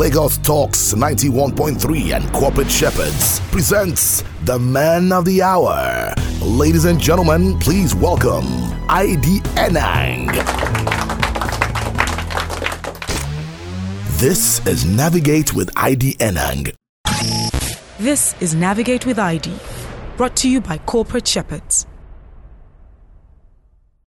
Lagos Talks 91.3 and Corporate Shepherds presents the man of the hour. Ladies and gentlemen, please welcome I.D. Enang. This is Navigate with I.D. Enang. This is Navigate with I.D., brought to you by Corporate Shepherds.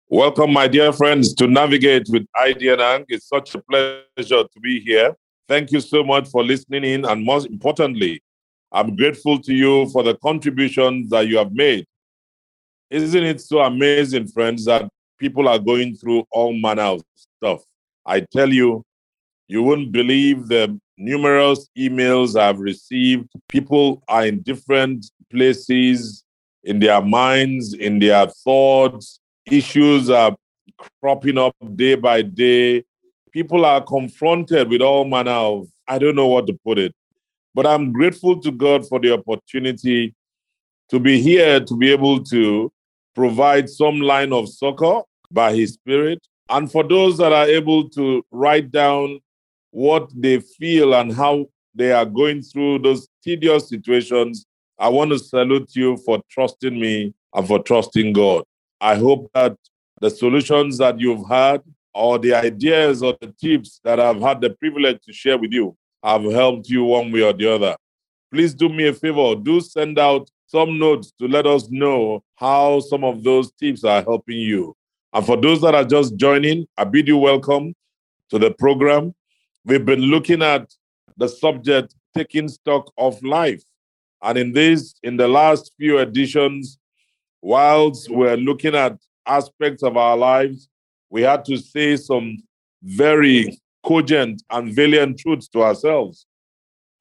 Welcome, my dear friends, to Navigate with I.D. Enang. It's such a pleasure to be here. Thank you so much for listening in, and most importantly, I'm grateful to you for the contributions that you have made. Isn't it so amazing, friends, that people are going through all manner of stuff? I tell you, you wouldn't believe the numerous emails I've received. People are in different places, in their minds, in their thoughts. Issues are cropping up day by day. People are confronted with all manner of, I don't know what to put it. But I'm grateful to God for the opportunity to be here, to be able to provide some line of succor by His Spirit. And for those that are able to write down what they feel and how they are going through those tedious situations, I want to salute you for trusting me and for trusting God. I hope that the solutions that you've had, or the ideas or the tips that I've had the privilege to share with you, have helped you one way or the other. Please do me a favor. Do send out some notes to let us know how some of those tips are helping you. And for those that are just joining, I bid you welcome to the program. We've been looking at the subject, taking stock of life. And in the last few editions, whilst we're looking at aspects of our lives, we had to say some very cogent and valiant truths to ourselves.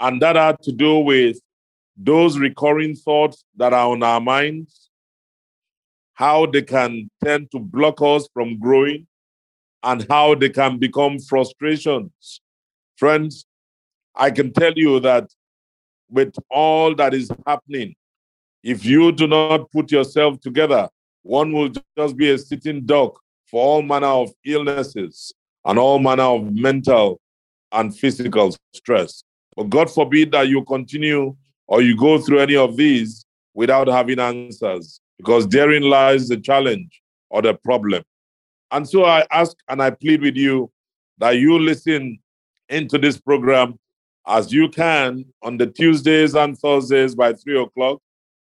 And that had to do with those recurring thoughts that are on our minds, how they can tend to block us from growing, and how they can become frustrations. Friends, I can tell you that with all that is happening, if you do not put yourself together, one will just be a sitting duck for all manner of illnesses and all manner of mental and physical stress. But God forbid that you continue or you go through any of these without having answers, because therein lies the challenge or the problem. And so I ask and I plead with you that you listen into this program as you can on the Tuesdays and Thursdays by 3 o'clock.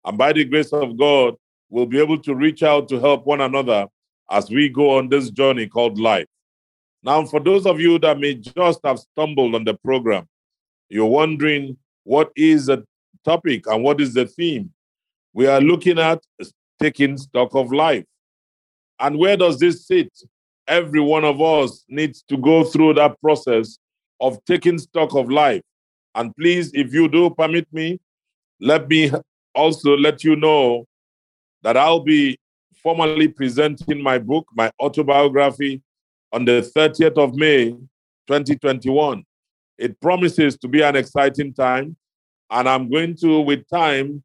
And by the grace of God, we'll be able to reach out to help one another as we go on this journey called life. Now, for those of you that may just have stumbled on the program, you're wondering what is the topic and what is the theme. We are looking at taking stock of life. And where does this sit? Every one of us needs to go through that process of taking stock of life. And please, if you do permit me, let me also let you know that I'll be formally presenting my book, my autobiography, on the 30th of May, 2021. It promises to be an exciting time. And I'm going to, with time,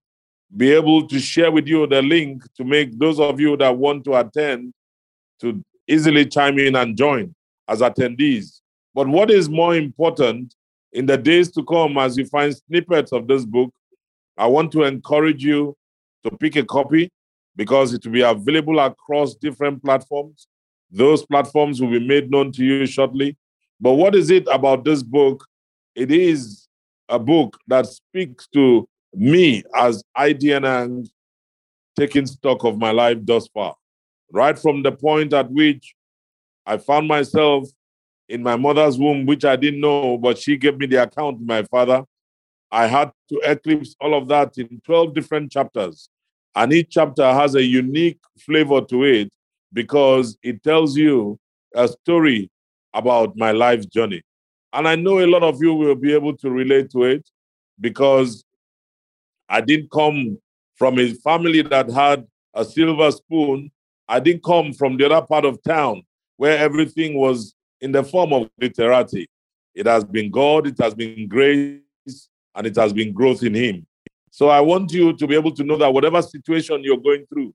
be able to share with you the link to make those of you that want to attend to easily chime in and join as attendees. But what is more important in the days to come, as you find snippets of this book, I want to encourage you to pick a copy, because it will be available across different platforms. Those platforms will be made known to you shortly. But what is it about this book? It is a book that speaks to me as I.D. Enang, taking stock of my life thus far. Right from the point at which I found myself in my mother's womb, which I didn't know, but she gave me the account, my father. I had to eclipse all of that in 12 different chapters. And each chapter has a unique flavor to it, because it tells you a story about my life journey. And I know a lot of you will be able to relate to it, because I didn't come from a family that had a silver spoon. I didn't come from the other part of town where everything was in the form of literati. It has been God, it has been grace, and it has been growth in Him. So I want you to be able to know that whatever situation you're going through,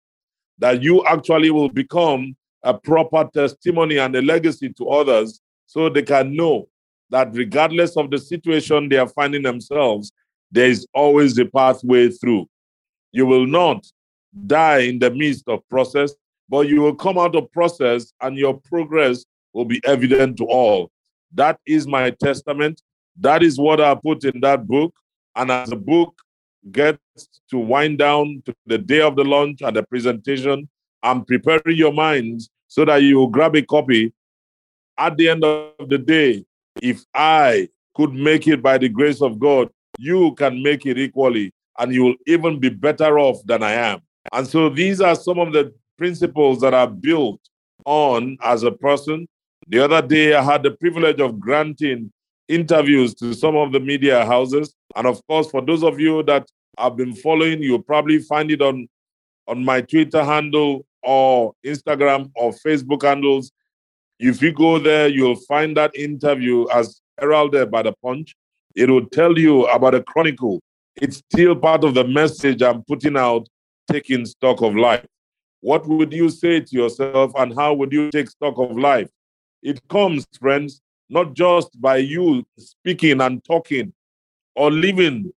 that you actually will become a proper testimony and a legacy to others, so they can know that regardless of the situation they are finding themselves, there is always a pathway through. You will not die in the midst of process, but you will come out of process and your progress will be evident to all. That is my testament. That is what I put in that book. And as the book gets to wind down to the day of the launch and the presentation, I'm preparing your minds so that you will grab a copy. At the end of the day, if I could make it by the grace of God, you can make it equally, and you will even be better off than I am. And so these are some of the principles that are built on as a person. The other day, I had the privilege of granting interviews to some of the media houses. And of course, for those of you that have been following, you'll probably find it on my Twitter handle or Instagram or Facebook handles. If you go there, you'll find that interview as heralded by the Punch. It will tell you about a chronicle. It's still part of the message I'm putting out, taking stock of life. What would you say to yourself and how would you take stock of life? It comes, friends, not just by you speaking and talking or living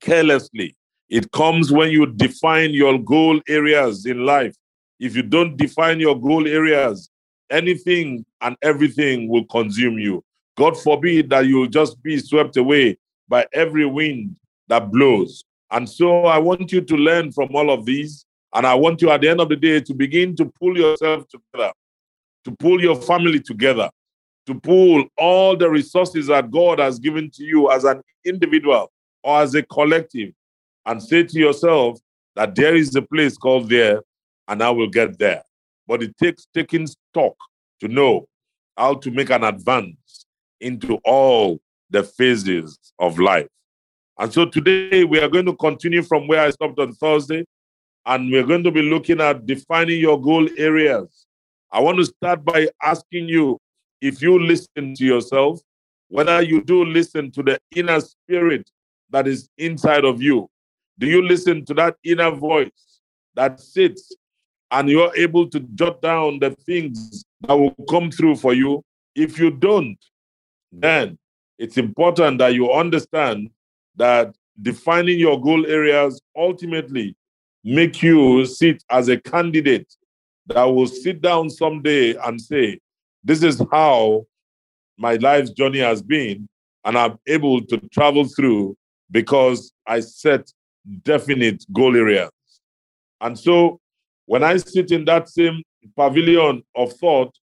carelessly. It comes when you define your goal areas in life. If you don't define your goal areas, anything and everything will consume you. God forbid that you'll just be swept away by every wind that blows. And so I want you to learn from all of these. And I want you at the end of the day to begin to pull yourself together, to pull your family together, to pull all the resources that God has given to you as an individual or as a collective and say to yourself that there is a place called there and I will get there. But it takes taking stock to know how to make an advance into all the phases of life. And so today we are going to continue from where I stopped on Thursday. And we're going to be looking at defining your goal areas. I want to start by asking you if you listen to yourself, whether you do listen to the inner spirit that is inside of you. Do you listen to that inner voice that sits and you're able to jot down the things that will come through for you? If you don't, then it's important that you understand that defining your goal areas ultimately make you sit as a candidate that will sit down someday and say, this is how my life's journey has been, and I'm able to travel through because I set definite goal areas. And so when I sit in that same pavilion of thought,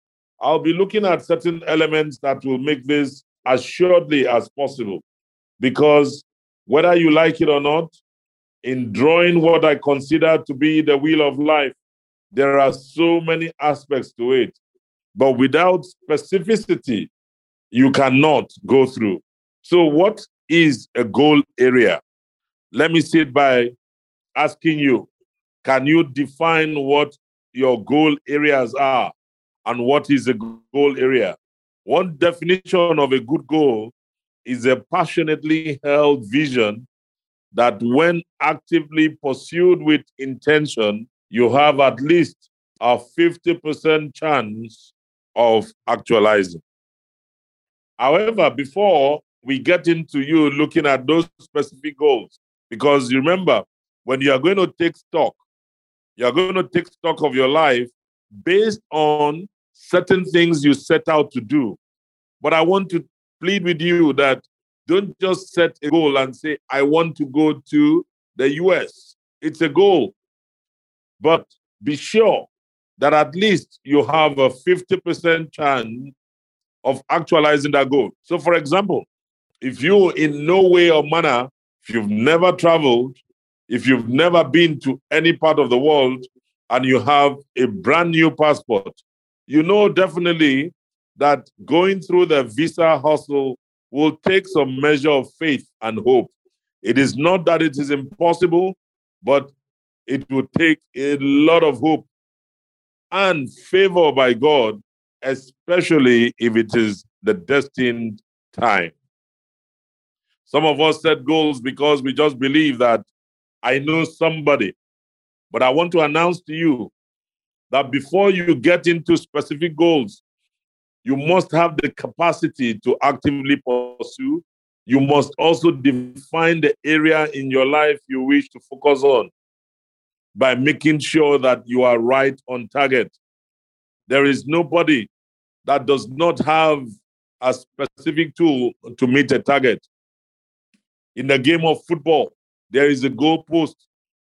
I'll be looking at certain elements that will make this as shortly as possible, because whether you like it or not, in drawing what I consider to be the wheel of life, there are so many aspects to it. But without specificity, you cannot go through. So what is a goal area? Let me sit by asking you, can you define what your goal areas are and what is a goal area? One definition of a good goal is a passionately held vision that when actively pursued with intention, you have at least a 50% chance of actualizing. However, before we get into you looking at those specific goals, because remember, when you are going to take stock, you are going to take stock of your life based on certain things you set out to do. But I want to plead with you that don't just set a goal and say, I want to go to the US. It's a goal. But be sure that at least you have a 50% chance of actualizing that goal. So for example, if you in no way or manner, if you've never traveled, if you've never been to any part of the world, and you have a brand new passport, you know definitely that going through the visa hustle will take some measure of faith and hope. It is not that it is impossible, but it will take a lot of hope and favor by God, especially if it is the destined time. Some of us set goals because we just believe that I know somebody, but I want to announce to you that before you get into specific goals, You must have the capacity to actively pursue. You must also define the area in your life you wish to focus on by making sure that you are right on target. There is nobody that does not have a specific tool to meet a target. In the game of football, there is a goal post,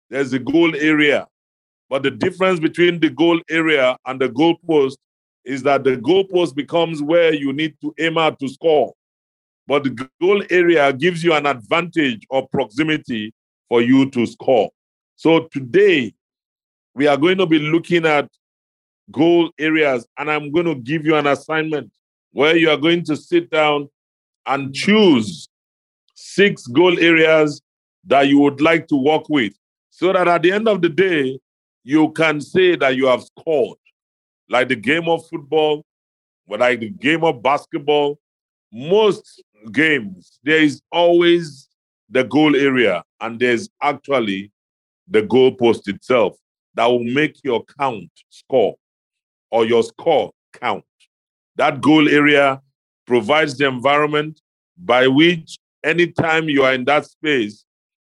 there's a goal area. But the difference between the goal area and the goal post is that the goal post becomes where you need to aim at to score. But the goal area gives you an advantage or proximity for you to score. So today, we are going to be looking at goal areas, and I'm going to give you an assignment where you are going to sit down and choose 6 goal areas that you would like to work with, so that at the end of the day, you can say that you have scored. Like the game of football, but like the game of basketball, most games, there is always the goal area, and there's actually the goal post itself that will make your count score or your score count. That goal area provides the environment by which anytime you are in that space,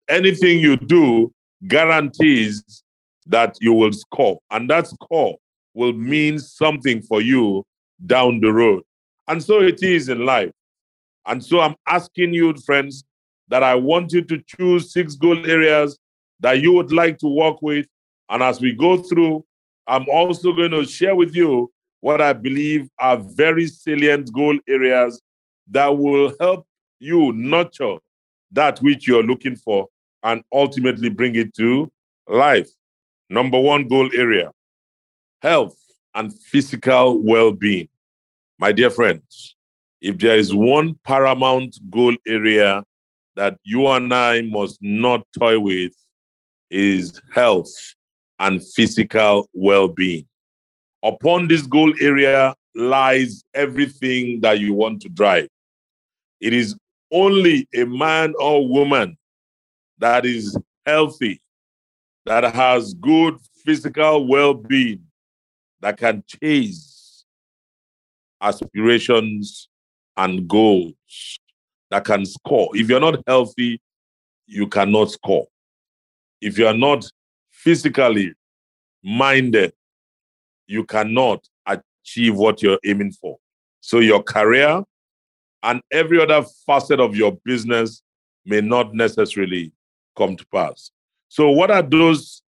anything you do guarantees that you will score. And that score will mean something for you down the road. And so it is in life. And so I'm asking you, friends, that I want you to choose 6 goal areas that you would like to work with. And as we go through, I'm also going to share with you what I believe are very salient goal areas that will help you nurture that which you're looking for and ultimately bring it to life. Number 1 goal area, health and physical well-being. My dear friends, if there is one paramount goal area that you and I must not toy with, is health and physical well-being. Upon this goal area lies everything that you want to drive. It is only a man or woman that is healthy, that has good physical well-being, that can chase aspirations and goals, that can score. If you're not healthy, you cannot score. If you are not physically minded, you cannot achieve what you're aiming for. So your career and every other facet of your business may not necessarily come to pass. So what are those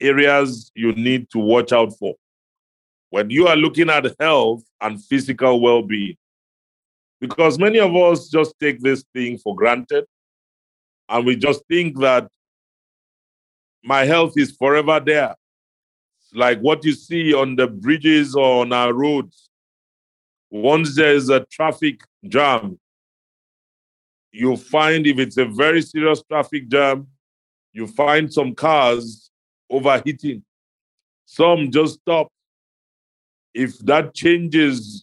areas you need to watch out for? When you are looking at health and physical well-being, because many of us just take this thing for granted, and we just think that my health is forever there. It's like what you see on the bridges or on our roads. Once there's a traffic jam, you find if it's a very serious traffic jam, you find some cars overheating. Some just stop. If that changes,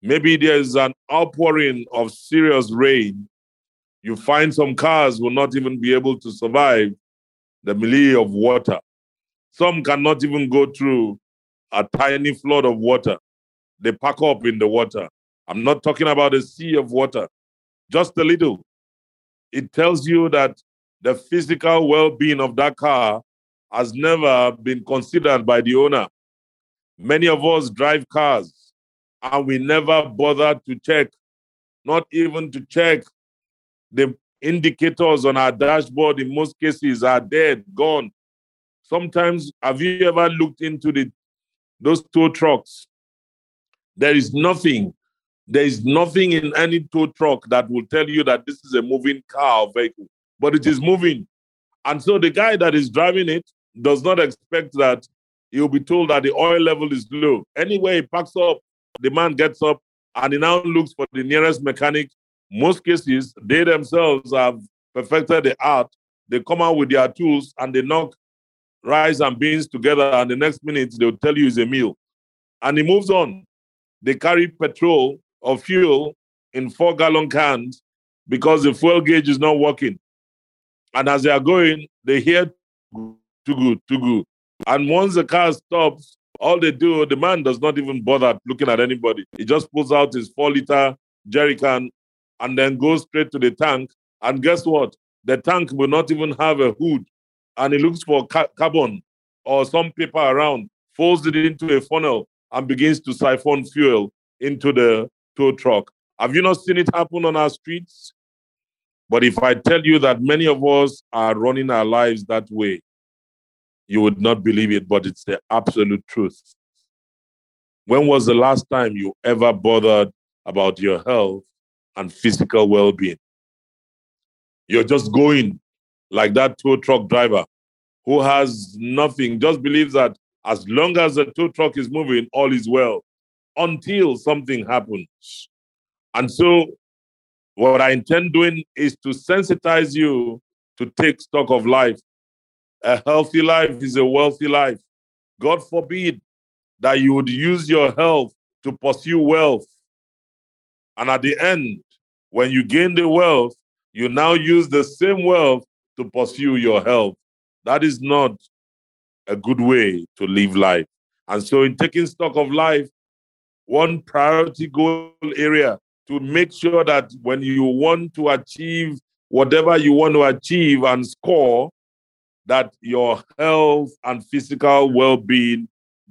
maybe there's an outpouring of serious rain, you find some cars will not even be able to survive the melee of water. Some cannot even go through a tiny flood of water. They pack up in the water. I'm not talking about a sea of water, just a little. It tells you that the physical well-being of that car has never been considered by the owner. Many of us drive cars and we never bother to check, not even to check the indicators on our dashboard. In most cases, are dead, gone. Sometimes, have you ever looked into those tow trucks? There is nothing in any tow truck that will tell you that this is a moving car or vehicle, but it is moving. And so the guy that is driving it does not expect that he'll be told that the oil level is low. Anyway, he packs up, the man gets up, and he now looks for the nearest mechanic. Most cases, they themselves have perfected the art. They come out with their tools and they knock rice and beans together, and the next minute they'll tell you it's a meal. And he moves on. They carry petrol or fuel in 4-gallon cans because the fuel gauge is not working. And as they are going, they hear too good, too good. And once the car stops All they do, the man does not even bother looking at anybody. He just pulls out his 4-liter jerry can and then goes straight to the tank. And guess what? The tank will not even have a hood. And he looks for carbon or some paper around, folds it into a funnel, and begins to siphon fuel into the tow truck. Have you not seen it happen on our streets? But if I tell you that many of us are running our lives that way, you would not believe it, but it's the absolute truth. When was the last time you ever bothered about your health and physical well-being? You're just going like that tow truck driver who has nothing, just believes that as long as the tow truck is moving, all is well, until something happens. And so what I intend doing is to sensitize you to take stock of life. A healthy life is a wealthy life. God forbid that you would use your health to pursue wealth. And at the end, when you gain the wealth, you now use the same wealth to pursue your health. That is not a good way to live life. And so in taking stock of life, one priority goal area to make sure that when you want to achieve whatever you want to achieve and score, that your health and physical well-being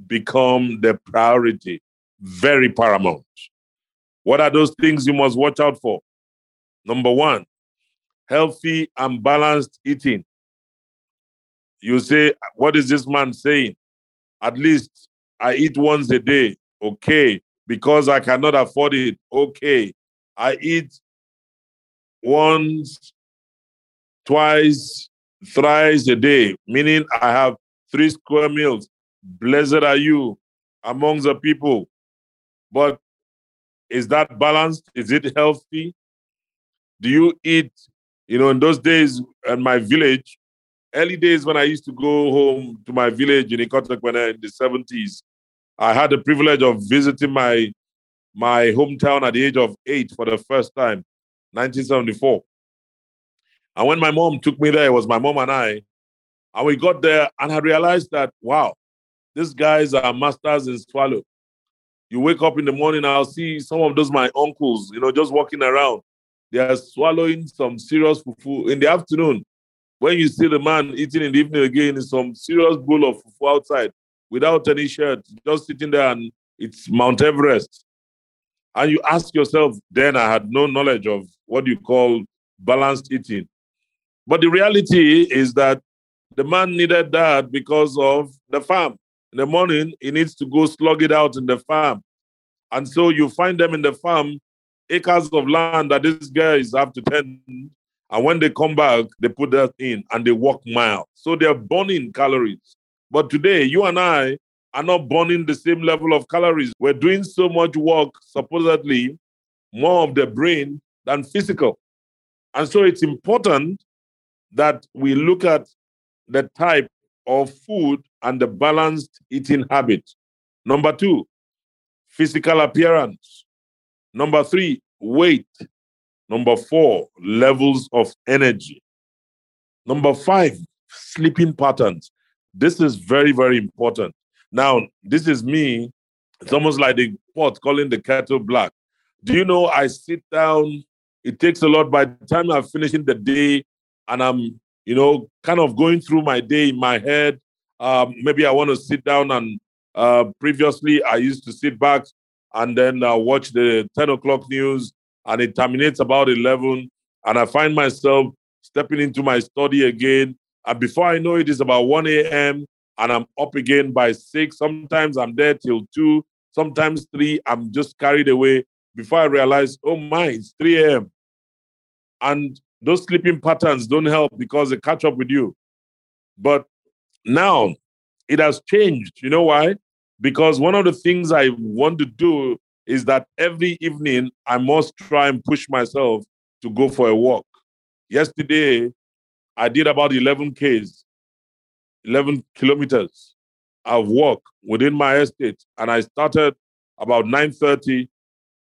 become the priority, very paramount. What are those things you must watch out for? Number one, healthy and balanced eating. You say, what is this man saying? At least I eat once a day. Okay. Because I cannot afford it. Okay. I eat once, twice, thrice a day, meaning I have 3 square meals. Blessed are you amongst the people. But is that balanced? Is it healthy? Do you eat, in those days in my village, early days when I used to go home to my village in Ikot Ekpene in the 70s, I had the privilege of visiting my hometown at the age of 8 for the first time, 1974. And when my mom took me there, it was my mom and I. And we got there and I realized that, wow, these guys are masters in swallow. You wake up in the morning, I'll see some of those my uncles, just walking around. They are swallowing some serious fufu. In the afternoon, when you see the man eating in the evening again, it's some serious bowl of fufu outside without any shirt, just sitting there, and it's Mount Everest. And you ask yourself, then I had no knowledge of what you call balanced eating. But the reality is that the man needed that because of the farm. In the morning, he needs to go slug it out in the farm. And so you find them in the farm, acres of land that these guys have to tend. And when they come back, they put that in and they walk miles. So they're burning calories. But today, you and I are not burning the same level of calories. We're doing so much work, supposedly, more of the brain than physical. And so it's important that we look at the type of food and the balanced eating habit. Number 2, physical appearance. Number 3, weight. Number 4, levels of energy. Number 5, sleeping patterns. This is very, very important. Now, this is me. It's almost like the pot calling the kettle black. Do you know I sit down? It takes a lot. By the time I'm finishing the day and I'm, kind of going through my day in my head, maybe I want to sit down and previously I used to sit back and then watch the 10 o'clock news and it terminates about 11 and I find myself stepping into my study again. And before I know it, it's about 1 a.m. and I'm up again by 6. Sometimes I'm there till 2, sometimes 3. I'm just carried away. Before I realized, oh my, it's 3 a.m. And those sleeping patterns don't help because they catch up with you. But now it has changed. You know why? Because one of the things I want to do is that every evening I must try and push myself to go for a walk. Yesterday, I did about 11 kilometers of walk within my estate. And I started about 9:30.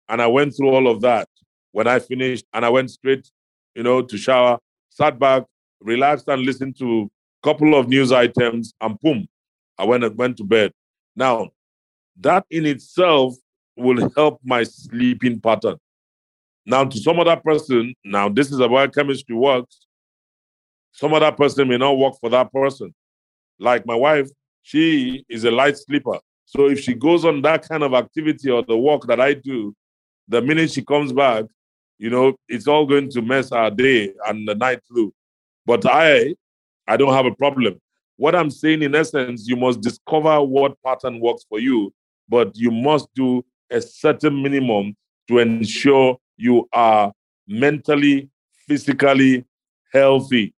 And I went through all of that. When I finished, and I went straight, to shower, sat back, relaxed and listened to a couple of news items, and boom, I went to bed. Now, That in itself will help my sleeping pattern. Now, to some other person, now this is about chemistry works. Some other person may not work for that person. Like my wife, she is a light sleeper. So if she goes on that kind of activity or the work that I do, the minute she comes back, you know, it's all going to mess our day and the night through. But I don't have a problem. What I'm saying, in essence, you must discover what pattern works for you, but you must do a certain minimum to ensure you are mentally, physically healthy.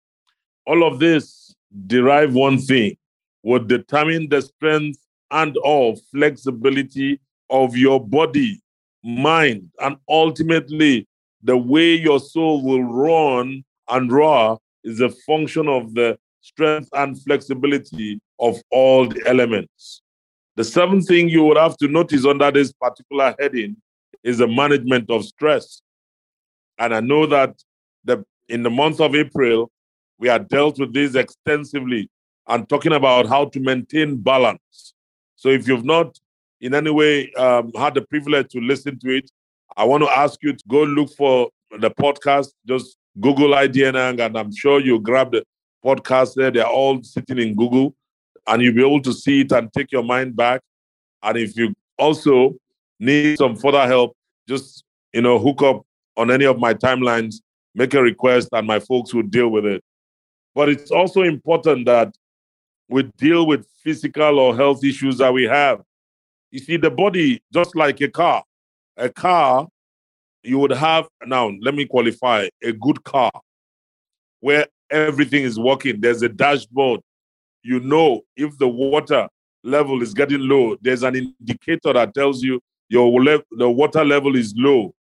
All of this derive one thing, would determine the strength and or flexibility of your body, mind, and ultimately the way your soul will run and roar is a function of the strength and flexibility of all the elements. The seventh thing you would have to notice under this particular heading is the management of stress. And I know that in the month of April, we are dealt with this extensively and talking about how to maintain balance. So if you've not in any way had the privilege to listen to it, I want to ask you to go look for the podcast. Just Google I.D. Enang, and I'm sure you'll grab the podcast there. They're all sitting in Google, and you'll be able to see it and take your mind back. And if you also need some further help, just hook up on any of my timelines, make a request, and my folks will deal with it. But it's also important that we deal with physical or health issues that we have. You see, the body, just like a car, you would have, now let me qualify, a good car where everything is working. There's a dashboard. You know, if the water level is getting low, there's an indicator that tells you the water level is low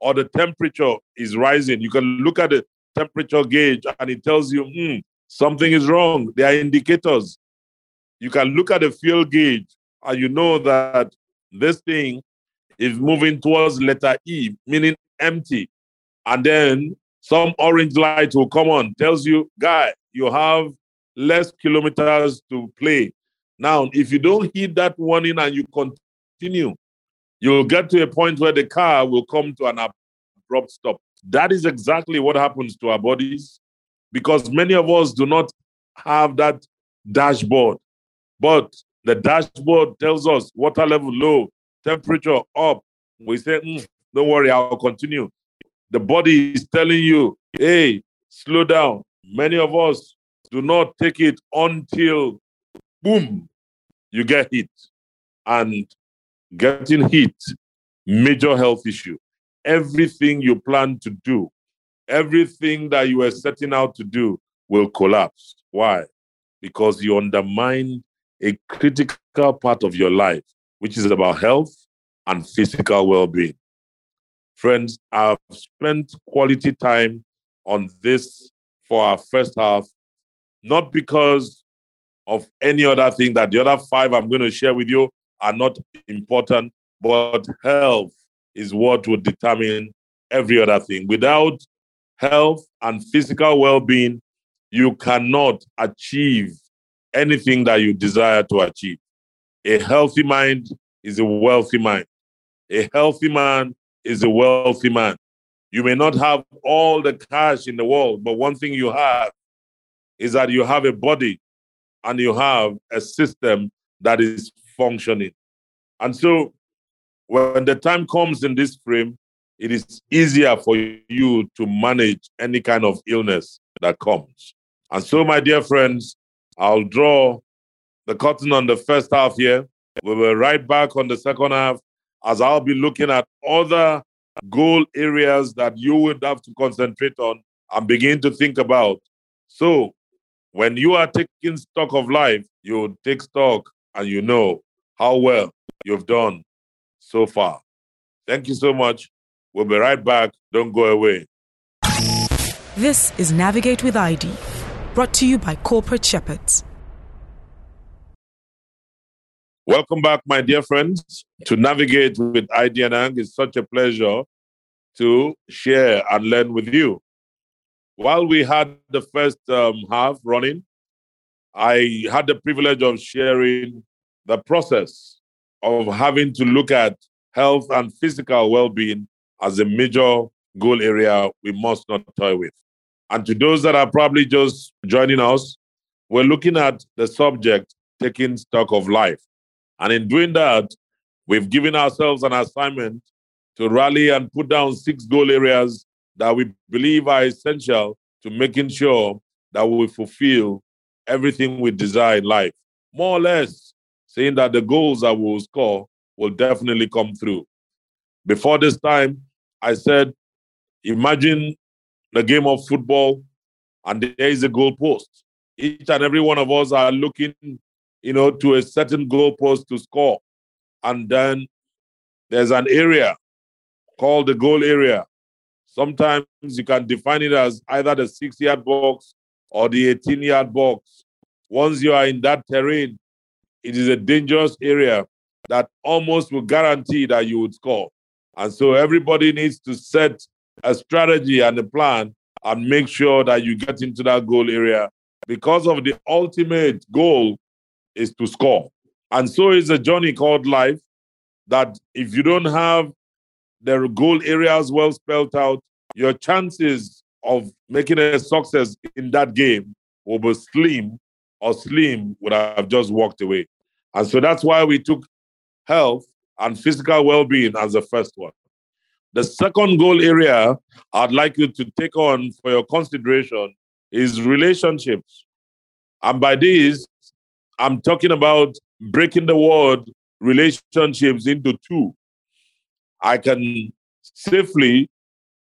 or the temperature is rising. You can look at the temperature gauge and it tells you, something is wrong. There are indicators. You can look at the fuel gauge and you know that this thing is moving towards letter E, meaning empty. And then some orange light will come on, tells you, guy, you have less kilometers to play. Now, if you don't heed that warning and you continue, you'll get to a point where the car will come to an abrupt stop. That is exactly what happens to our bodies, because many of us do not have that dashboard. But the dashboard tells us water level low, temperature up. We say, don't worry, I'll continue. The body is telling you, hey, slow down. Many of us do not take it until, boom, you get hit. And getting hit, major health issue. Everything you plan to do, everything that you were setting out to do will collapse. Why? Because you undermine a critical part of your life, which is about health and physical well-being. Friends, I've spent quality time on this for our first half, not because of any other thing that the other five I'm going to share with you are not important, but health is what would determine every other thing. Without health and physical well-being, you cannot achieve anything that you desire to achieve. A healthy mind is a wealthy mind. A healthy man is a wealthy man. You may not have all the cash in the world, but one thing you have is that you have a body and you have a system that is functioning. And so when the time comes in this frame, it is easier for you to manage any kind of illness that comes. And so, my dear friends, I'll draw the curtain on the first half here. We will right back on the second half as I'll be looking at other goal areas that you would have to concentrate on and begin to think about. So when you are taking stock of life, you take stock and you know how well you've done so far. Thank you so much. We'll be right back. Don't go away. This is Navigate with I.D., brought to you by Corporate Shepherds. Welcome back, my dear friends, to Navigate with I.D. Enang. It's such a pleasure to share and learn with you. While we had the first half running, I had the privilege of sharing the process of having to look at health and physical well-being as a major goal area we must not toy with. And to those that are probably just joining us, we're looking at the subject, taking stock of life. And in doing that, we've given ourselves an assignment to rally and put down 6 goal areas that we believe are essential to making sure that we fulfill everything we desire in life. More or less, saying that the goals that we will score will definitely come through. Before this time, I said, imagine the game of football and there is a goalpost. Each and every one of us are looking, to a certain goalpost to score. And then there's an area called the goal area. Sometimes you can define it as either the 6-yard box or the 18-yard box. Once you are in that terrain, it is a dangerous area that almost will guarantee that you would score. And so everybody needs to set a strategy and a plan and make sure that you get into that goal area, because of the ultimate goal is to score. And so is a journey called life that if you don't have the goal areas well spelled out, your chances of making a success in that game will be slim, or slim would have just walked away. And so that's why we took health and physical well-being as the first one. The second goal area I'd like you to take on for your consideration is relationships. And by this, I'm talking about breaking the word relationships into 2. I can safely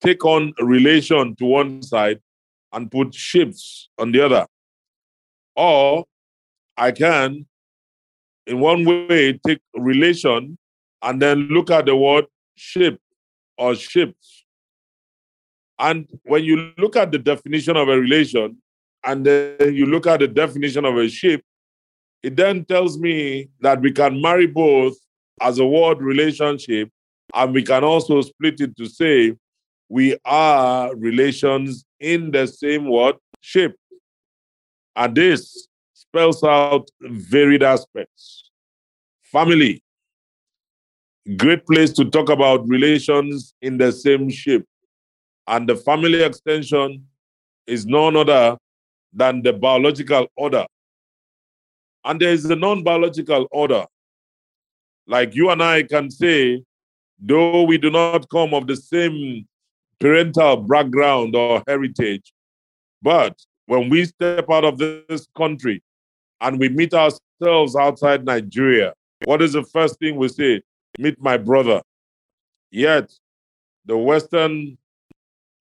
take on relation to one side and put ships on the other. Or I can, in one way, take relation and then look at the word ship or ships. And when you look at the definition of a relation and then you look at the definition of a ship, it then tells me that we can marry both as a word relationship, and we can also split it to say we are relations in the same word ship. And this spells out varied aspects. Family, great place to talk about relations in the same ship. And the family extension is none other than the biological order. And there is the non-biological order. Like you and I can say, though we do not come of the same parental background or heritage, but when we step out of this country and we meet ourselves outside Nigeria, what is the first thing we say? Meet my brother. Yet, the Western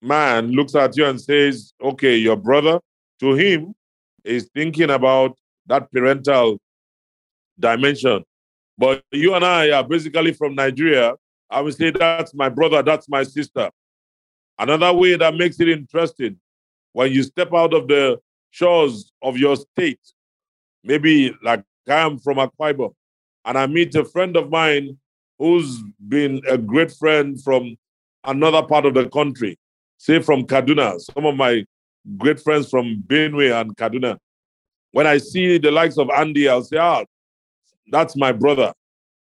man looks at you and says, okay, your brother, to him, is thinking about that parental dimension. But you and I are basically from Nigeria. I would say, that's my brother, that's my sister. Another way that makes it interesting, when you step out of the shores of your state, maybe like I'm from Akwa Ibom, and I meet a friend of mine who's been a great friend from another part of the country, say from Kaduna, some of my great friends from Benue and Kaduna. When I see the likes of Andy, I'll say, that's my brother.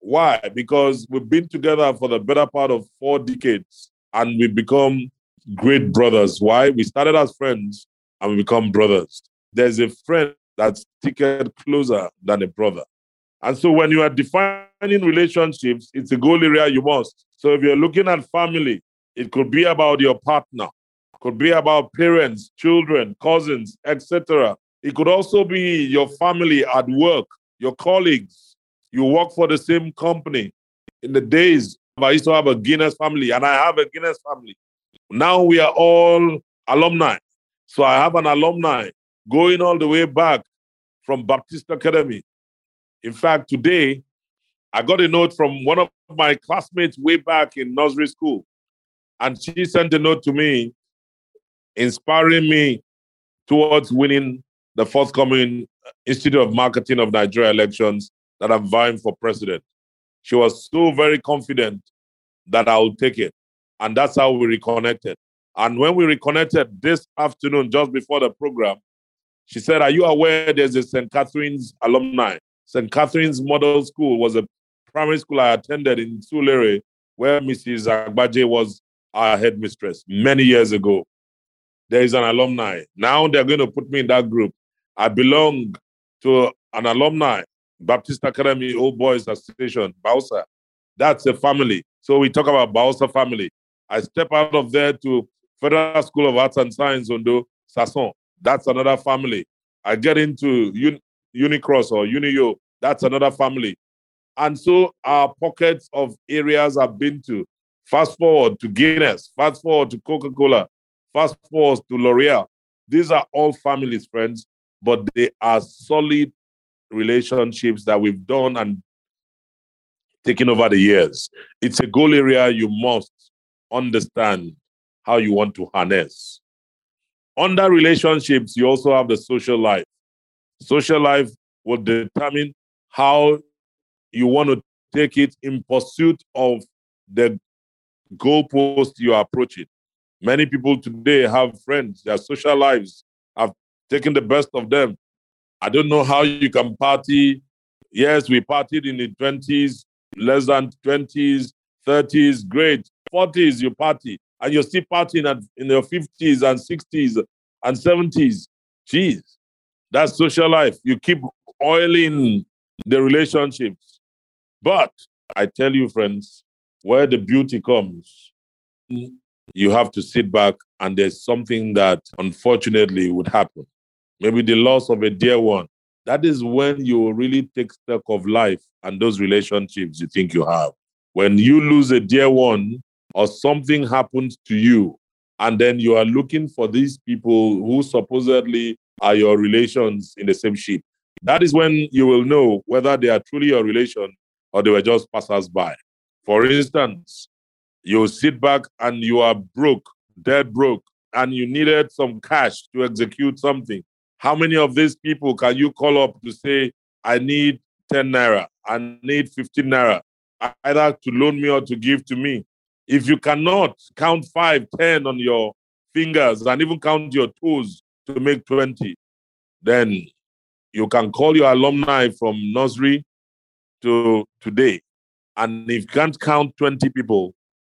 Why? Because we've been together for the better part of 4 decades and we've become great brothers. Why? We started as friends and we become brothers. There's a friend that's sticking closer than a brother. And so when you are defining relationships, it's a goal area you must. So if you're looking at family, it could be about your partner, it could be about parents, children, cousins, etc. It could also be your family at work, your colleagues. You work for the same company. In the days, I used to have a Guinness family, and I have a Guinness family. Now we are all alumni. So I have an alumni going all the way back from Baptist Academy. In fact, today, I got a note from one of my classmates way back in nursery school. And she sent a note to me, inspiring me towards winning the forthcoming Institute of Marketing of Nigeria elections that I'm vying for president. She was so very confident that I'll take it. And that's how we reconnected. And when we reconnected this afternoon, just before the program, she said, are you aware there's a St. Catherine's alumni? St. Catherine's Model School was a primary school I attended in Sulere, where Mrs. Agbaje was our headmistress many years ago. There is an alumni. Now they're going to put me in that group. I belong to an alumni, Baptist Academy, Old Boys Association, BAUSA. That's a family. So we talk about BAUSA family. I step out of there to Federal School of Arts and Science Ondo, Sasson. That's another family. I get into Unicross or Unio. That's another family. And so our pockets of areas I've been to. Fast forward to Guinness. Fast forward to Coca-Cola. Fast forward to L'Oreal. These are all families, friends, but they are solid relationships that we've done and taken over the years. It's a goal area you must understand how you want to harness. Under relationships, you also have the social life. Social life will determine how you want to take it in pursuit of the goalpost you are approaching. Many people today have friends, their social lives have taken the best of them. I don't know how you can party. Yes, we partied in the 20s, less than 20s, 30s, great. 40s, you party. And you're still partying in your 50s and 60s and 70s. Jeez, that's social life. You keep oiling the relationships. But I tell you, friends, where the beauty comes, you have to sit back and there's something that unfortunately would happen. Maybe the loss of a dear one. That is when you really take stock of life and those relationships you think you have. When you lose a dear one or something happens to you, and then you are looking for these people who supposedly are your relations in the same ship, that is when you will know whether they are truly your relation or they were just passers-by. For instance, you sit back and you are broke, dead broke, and you needed some cash to execute something. How many of these people can you call up to say, I need 10 naira, I need 15 naira, either to loan me or to give to me? If you cannot count 5, 10 on your fingers and even count your toes to make 20, then you can call your alumni from nursery to today. And if you can't count 20 people,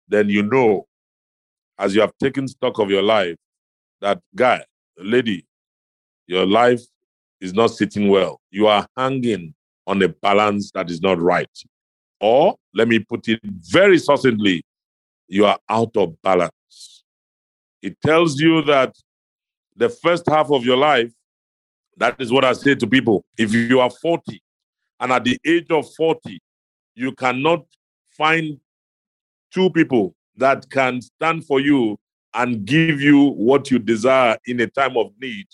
then you know, as you have taken stock of your life, that guy, lady, your life is not sitting well. You are hanging on a balance that is not right. Or, let me put it very succinctly, you are out of balance. It tells you that the first half of your life, that is what I say to people. If you are 40, and at the age of 40, you cannot find two people that can stand for you and give you what you desire in a time of need,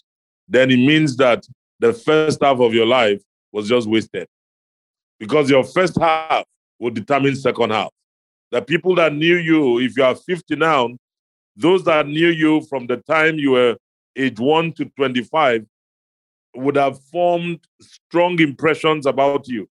then it means that the first half of your life was just wasted. Because your first half will determine second half. The people that knew you, if you are 50 now, those that knew you from the time you were age 1 to 25 would have formed strong impressions about you.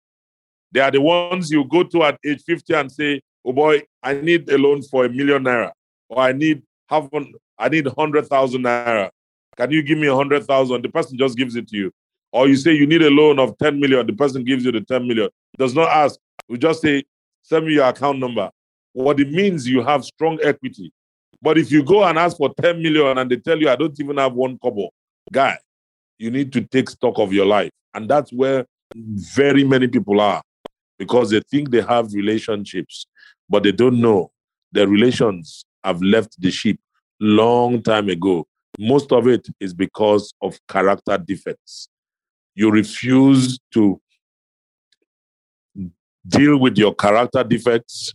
They are the ones you go to at age 50 and say, oh boy, I need a loan for ₦1,000,000, or I need 100,000 naira. Can you give me 100,000? The person just gives it to you. Or you say you need a loan of 10 million. The person gives you the 10 million. Does not ask. We just say, send me your account number. What it means, you have strong equity. But if you go and ask for 10 million and they tell you, I don't even have one kobo, guy, you need to take stock of your life. And that's where very many people are, because they think they have relationships, but they don't know their relations have left the ship long time ago. Most of it is because of character defects. You refuse to deal with your character defects.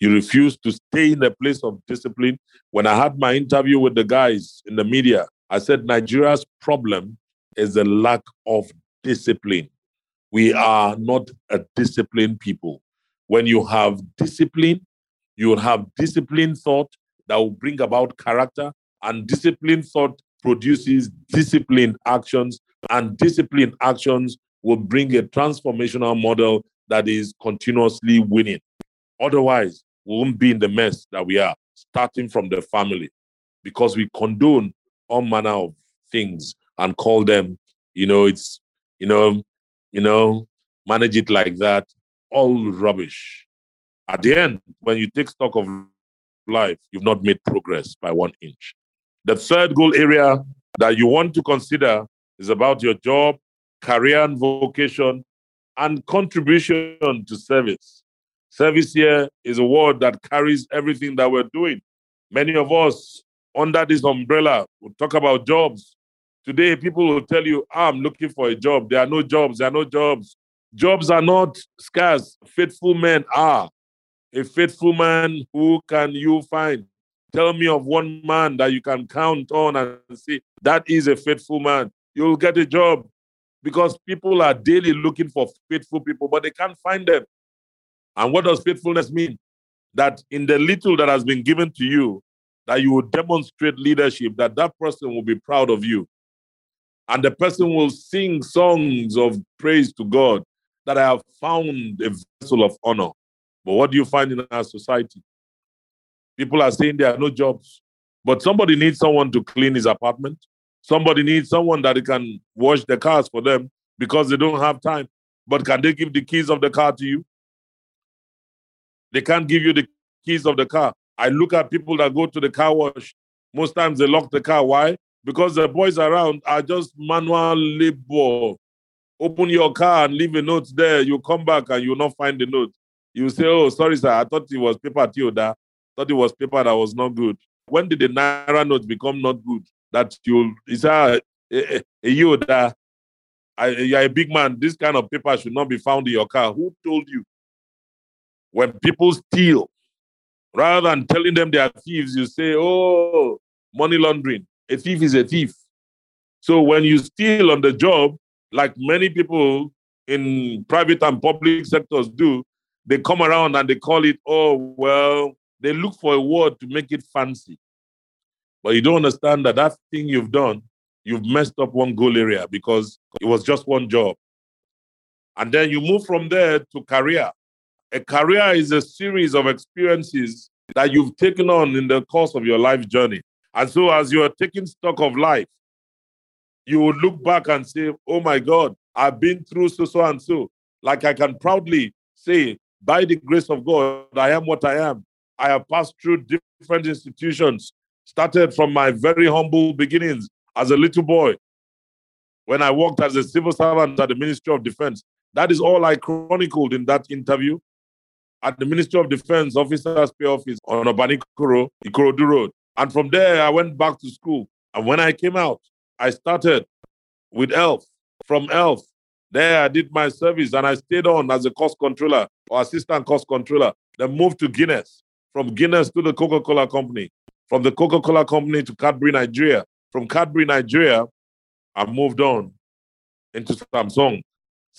You refuse to stay in a place of discipline. When I had my interview with the guys in the media, I said Nigeria's problem is a lack of discipline. We are not a disciplined people. When you have discipline, you will have disciplined thought that will bring about character. And disciplined thought produces disciplined actions, and disciplined actions will bring a transformational model that is continuously winning. Otherwise, we won't be in the mess that we are, starting from the family, because we condone all manner of things and call them, manage it like that, all rubbish. At the end, when you take stock of life, you've not made progress by 1 inch. The third goal area that you want to consider is about your job, career and vocation, and contribution to service. Service here is a word that carries everything that we're doing. Many of us under this umbrella will talk about jobs. Today, people will tell you, I'm looking for a job. There are no jobs. There are no jobs. Jobs are not scarce. Faithful men are. A faithful man, who can you find? Tell me of one man that you can count on and see that is a faithful man. You'll get a job, because people are daily looking for faithful people, but they can't find them. And what does faithfulness mean? That in the little that has been given to you, that you will demonstrate leadership, that that person will be proud of you. And the person will sing songs of praise to God, that I have found a vessel of honor. But what do you find in our society? People are saying there are no jobs, but somebody needs someone to clean his apartment. Somebody needs someone that can wash the cars for them because they don't have time. But can they give the keys of the car to you? They can't give you the keys of the car. I look at people that go to the car wash. Most times they lock the car. Why? Because the boys around are just manual labor. Open your car and leave a note there. You come back and you'll not find the note. You say, oh, sorry, sir, I thought it was paper Theoda. Thought it was paper that was not good. When did the Naira note become not good? That you'll, it's you that you're a big man. This kind of paper should not be found in your car. Who told you? When people steal, rather than telling them they are thieves, you say, oh, money laundering. A thief is a thief. So when you steal on the job, like many people in private and public sectors do, they come around and they call it, oh, well, they look for a word to make it fancy. But you don't understand that that thing you've done, you've messed up one goal area because it was just one job. And then you move from there to career. A career is a series of experiences that you've taken on in the course of your life journey. And so as you are taking stock of life, you would look back and say, oh my God, I've been through so and so. Like I can proudly say, by the grace of God, I am what I am. I have passed through different institutions, started from my very humble beginnings as a little boy. When I worked as a civil servant at the Ministry of Defense, that is all I chronicled in that interview. At the Ministry of Defense Officers Pay Office on Obanikoro, Ikorodu Road. And from there, I went back to school. And when I came out, I started with ELF. From ELF, there I did my service and I stayed on as a cost controller or assistant cost controller. Then moved to Guinness. From Guinness to the Coca-Cola Company. From the Coca-Cola Company to Cadbury, Nigeria. From Cadbury, Nigeria, I moved on into Samsung.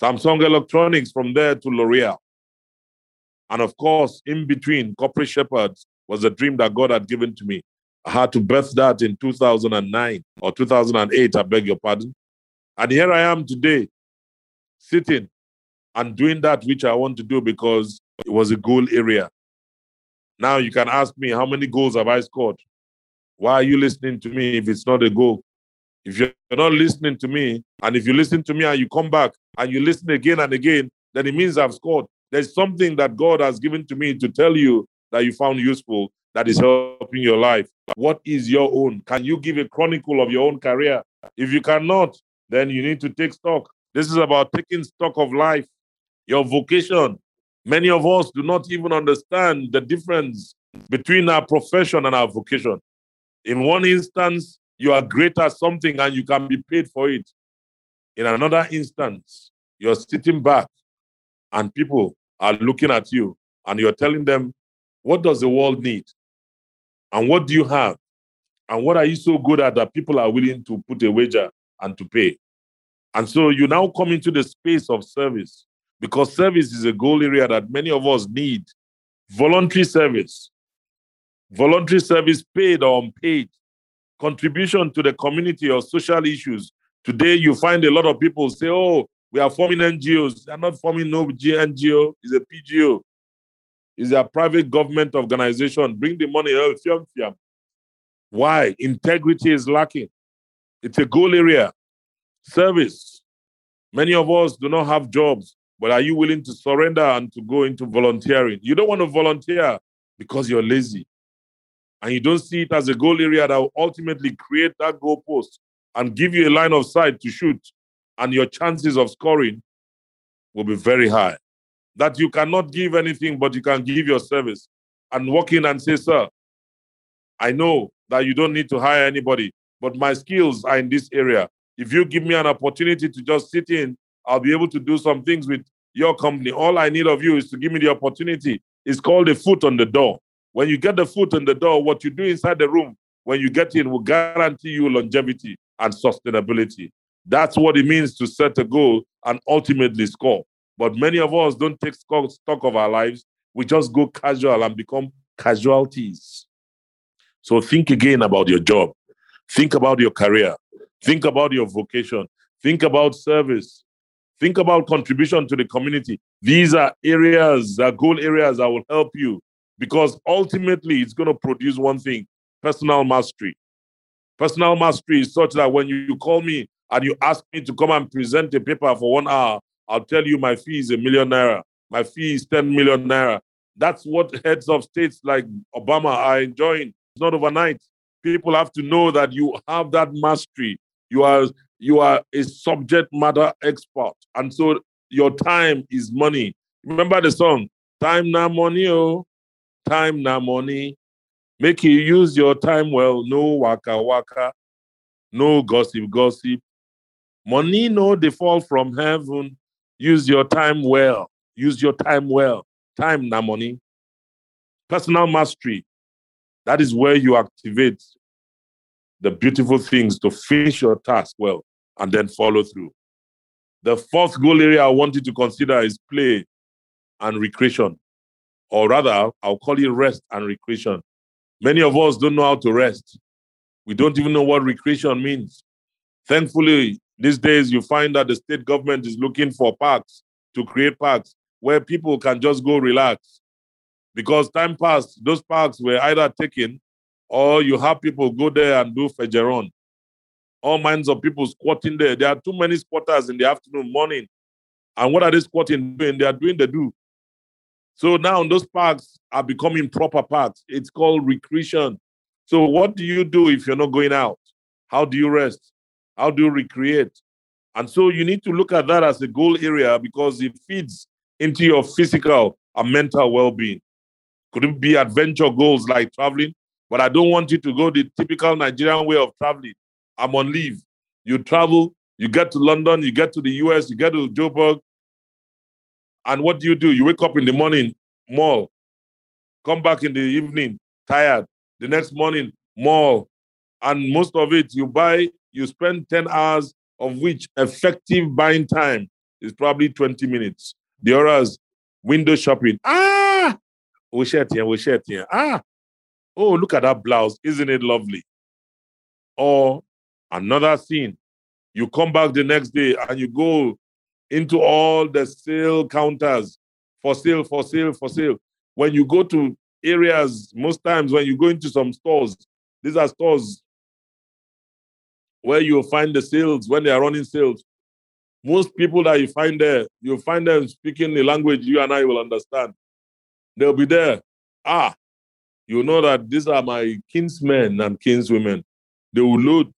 Samsung Electronics, from there to L'Oreal. And of course, in between, Corporate Shepherds was a dream that God had given to me. I had to birth that in 2009 or 2008, I beg your pardon. And here I am today, sitting and doing that which I want to do because it was a goal area. Now you can ask me, how many goals have I scored? Why are you listening to me if it's not a goal? If you're not listening to me, and if you listen to me and you come back and you listen again and again, then it means I've scored. There's something that God has given to me to tell you that you found useful, that is helping your life. What is your own? Can you give a chronicle of your own career? If you cannot, then you need to take stock. This is about taking stock of life, your vocation. Many of us do not even understand the difference between our profession and our vocation. In one instance, you are great at something and you can be paid for it. In another instance, you're sitting back and people are looking at you and you're telling them, what does the world need? And what do you have? And what are you so good at that people are willing to put a wager and to pay? And so you now come into the space of service, because service is a goal area that many of us need. Voluntary service. Voluntary service, paid or unpaid. Contribution to the community or social issues. Today, you find a lot of people say, oh, we are forming NGOs. They're not forming no NGO. It's a PGO. It's a private government organization. Bring the money. Why? Integrity is lacking. It's a goal area. Service. Many of us do not have jobs. But are you willing to surrender and to go into volunteering? You don't want to volunteer because you're lazy. And you don't see it as a goal area that will ultimately create that goal post and give you a line of sight to shoot. And your chances of scoring will be very high. That you cannot give anything, but you can give your service. And walk in and say, sir, I know that you don't need to hire anybody, but my skills are in this area. If you give me an opportunity to just sit in, I'll be able to do some things with your company. All I need of you is to give me the opportunity. It's called a foot on the door. When you get the foot on the door, what you do inside the room when you get in will guarantee you longevity and sustainability. That's what it means to set a goal and ultimately score. But many of us don't take stock of our lives. We just go casual and become casualties. So think again about your job. Think about your career. Think about your vocation. Think about service. Think about contribution to the community. These are areas, goal areas that will help you, because ultimately it's going to produce one thing: personal mastery. Personal mastery is such that when you call me and you ask me to come and present a paper for 1 hour, I'll tell you my fee is ₦1 million. My fee is 10 million naira. That's what heads of states like Obama are enjoying. It's not overnight. People have to know that you have that mastery. You are a subject matter expert. And so your time is money. Remember the song, time na money, oh. Time na money. Make you use your time well. No waka waka. No gossip gossip. Money no, they fall from heaven. Use your time well. Use your time well. Time na money. Personal mastery. That is where you activate the beautiful things to finish your task well and then follow through. The fourth goal area I want you to consider is play and recreation. Or rather, I'll call it rest and recreation. Many of us don't know how to rest. We don't even know what recreation means. Thankfully, these days you find that the state government is looking for parks, to create parks where people can just go relax. Because time passed, those parks were either taken or you have people go there and do fejeron. All kinds of people squatting there. There are too many squatters in the afternoon, morning. And what are they squatting doing? They are doing the do. So now those parks are becoming proper parks. It's called recreation. So what do you do if you're not going out? How do you rest? How do you recreate? And so you need to look at that as a goal area because it feeds into your physical and mental well-being. Could it be adventure goals like traveling? But I don't want you to go the typical Nigerian way of traveling. I'm on leave. You travel, you get to London, you get to the US, you get to Joburg. And what do? You wake up in the morning, mall. Come back in the evening, tired. The next morning, mall. And most of it, you buy, you spend 10 hours, of which effective buying time is probably 20 minutes. The others, window shopping. Ah! We shirt here. Ah! Oh, look at that blouse. Isn't it lovely? Or another scene. You come back the next day and you go into all the sale counters. For sale. When you go to areas, most times when you go into some stores, these are stores where you'll find the sales, when they are running sales. Most people that you find there, you'll find them speaking the language you and I will understand. They'll be there. Ah, you know that these are my kinsmen and kinswomen. They will loot.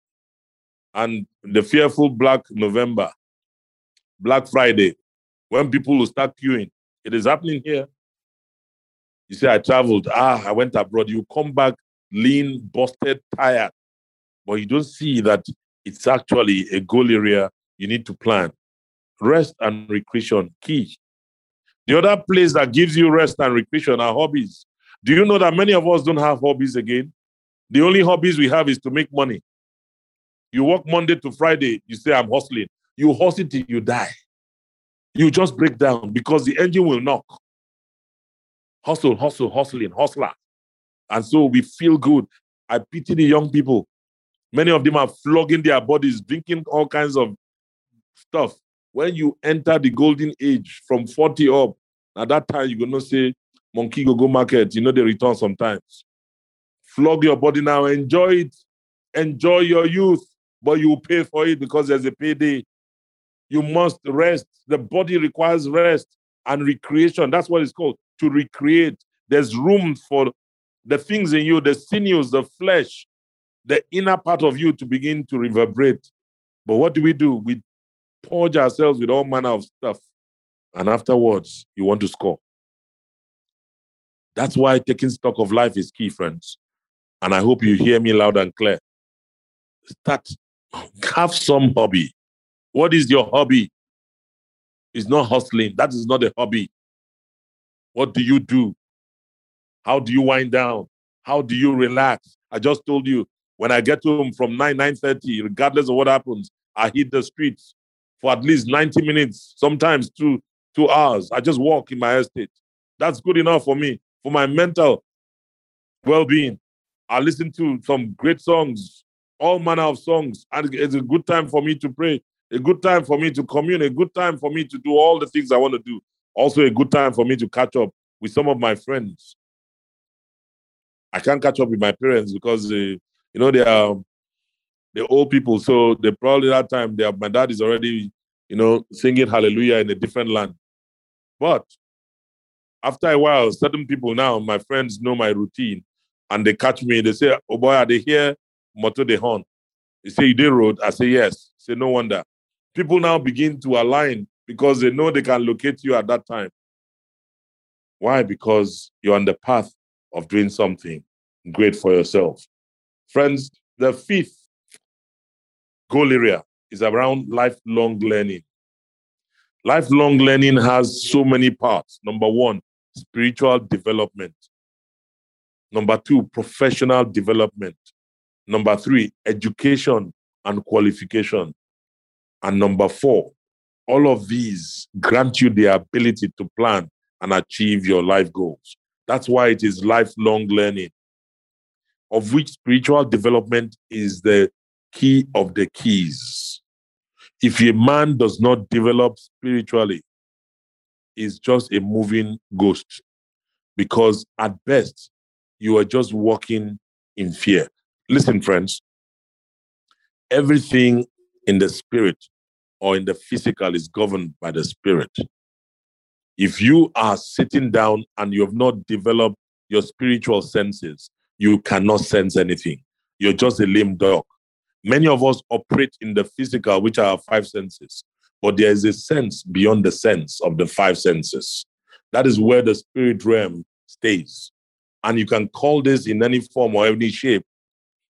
And the fearful Black November, Black Friday, when people will start queuing. It is happening here. You say, I traveled. Ah, I went abroad. You come back lean, busted, tired. But you don't see that it's actually a goal area you need to plan. Rest and recreation, key. The other place that gives you rest and recreation are hobbies. Do you know that many of us don't have hobbies again? The only hobbies we have is to make money. You work Monday to Friday, you say, I'm hustling. You hustle till you die. You just break down because the engine will knock. Hustling, hustler. And so we feel good. I pity the young people. Many of them are flogging their bodies, drinking all kinds of stuff. When you enter the golden age from 40 up, at that time, you're going to say, monkey go market. You know, they return sometimes. Flog your body now. Enjoy it. Enjoy your youth. But you will pay for it because there's a payday. You must rest. The body requires rest and recreation. That's what it's called, to recreate. There's room for the things in you, the sinews, the flesh, the inner part of you to begin to reverberate. But what do? We purge ourselves with all manner of stuff. And afterwards, you want to score. That's why taking stock of life is key, friends. And I hope you hear me loud and clear. Start. Have some hobby. What is your hobby? It's not hustling. That is not a hobby. What do you do? How do you wind down? How do you relax? I just told you, when I get home from 9:30, regardless of what happens, I hit the streets for at least 90 minutes, sometimes two hours. I just walk in my estate. That's good enough for me, for my mental well-being. I listen to some great songs, all manner of songs. And it's a good time for me to pray, a good time for me to commune, a good time for me to do all the things I want to do. Also a good time for me to catch up with some of my friends. I can't catch up with my parents because, they are the old people. So they probably that time, my dad is already, singing hallelujah in a different land. But after a while, certain people now, my friends know my routine. And they catch me, they say, oh boy, are they here? Motor de horn. They say, you did road? I say, yes. I say, no wonder. People now begin to align because they know they can locate you at that time. Why? Because you're on the path of doing something great for yourself. Friends, the fifth goal area is around lifelong learning. Lifelong learning has so many parts. Number one, spiritual development. Number two, professional development. Number three, education and qualification. And number four, all of these grant you the ability to plan and achieve your life goals. That's why it is lifelong learning, of which spiritual development is the key of the keys. If a man does not develop spiritually, he's just a moving ghost, because at best, you are just walking in fear. Listen, friends, everything in the spirit or in the physical is governed by the spirit. If you are sitting down and you have not developed your spiritual senses, you cannot sense anything. You're just a lame dog. Many of us operate in the physical, which are our five senses, but there is a sense beyond the sense of the five senses. That is where the spirit realm stays. And you can call this in any form or any shape.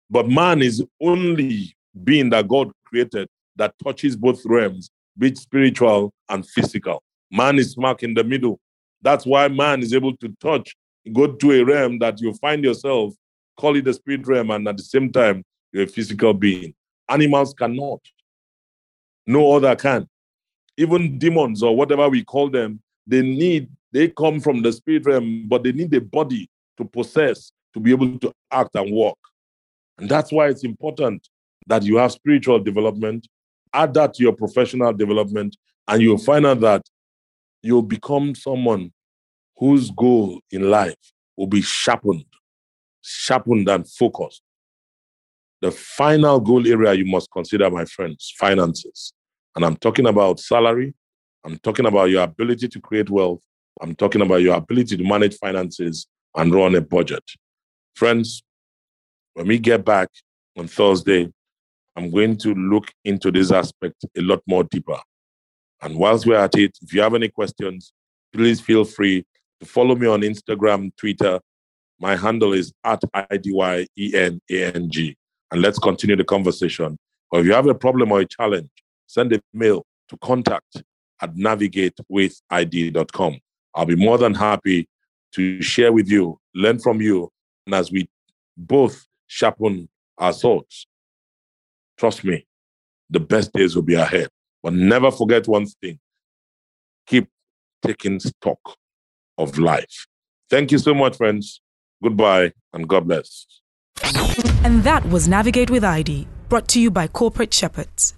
But man is only being that God created that touches both realms, both spiritual and physical. Man is smack in the middle. That's why man is able to touch, go to a realm that you find yourself, call it the spirit realm, and at the same time, you're a physical being. Animals cannot. No other can. Even demons or whatever we call them, they come from the spirit realm, but they need a body to possess, to be able to act and walk. And that's why it's important that you have spiritual development, add that to your professional development, and you'll find out that you'll become someone whose goal in life will be sharpened and focused. The final goal area you must consider, my friends, finances. And I'm talking about salary. I'm talking about your ability to create wealth. I'm talking about your ability to manage finances and run a budget. Friends, when we get back on Thursday, I'm going to look into this aspect a lot more deeper. And whilst we're at it, if you have any questions, please feel free to follow me on Instagram, Twitter. My handle is @IDYENANG. And let's continue the conversation. Or if you have a problem or a challenge, send a mail to contact@navigatewithid.com. I'll be more than happy to share with you, learn from you, and as we both sharpen our thoughts, trust me, the best days will be ahead. But never forget one thing. Keep taking stock of life. Thank you so much, friends. Goodbye, and God bless. And that was Navigate with I.D., brought to you by Corporate Shepherds.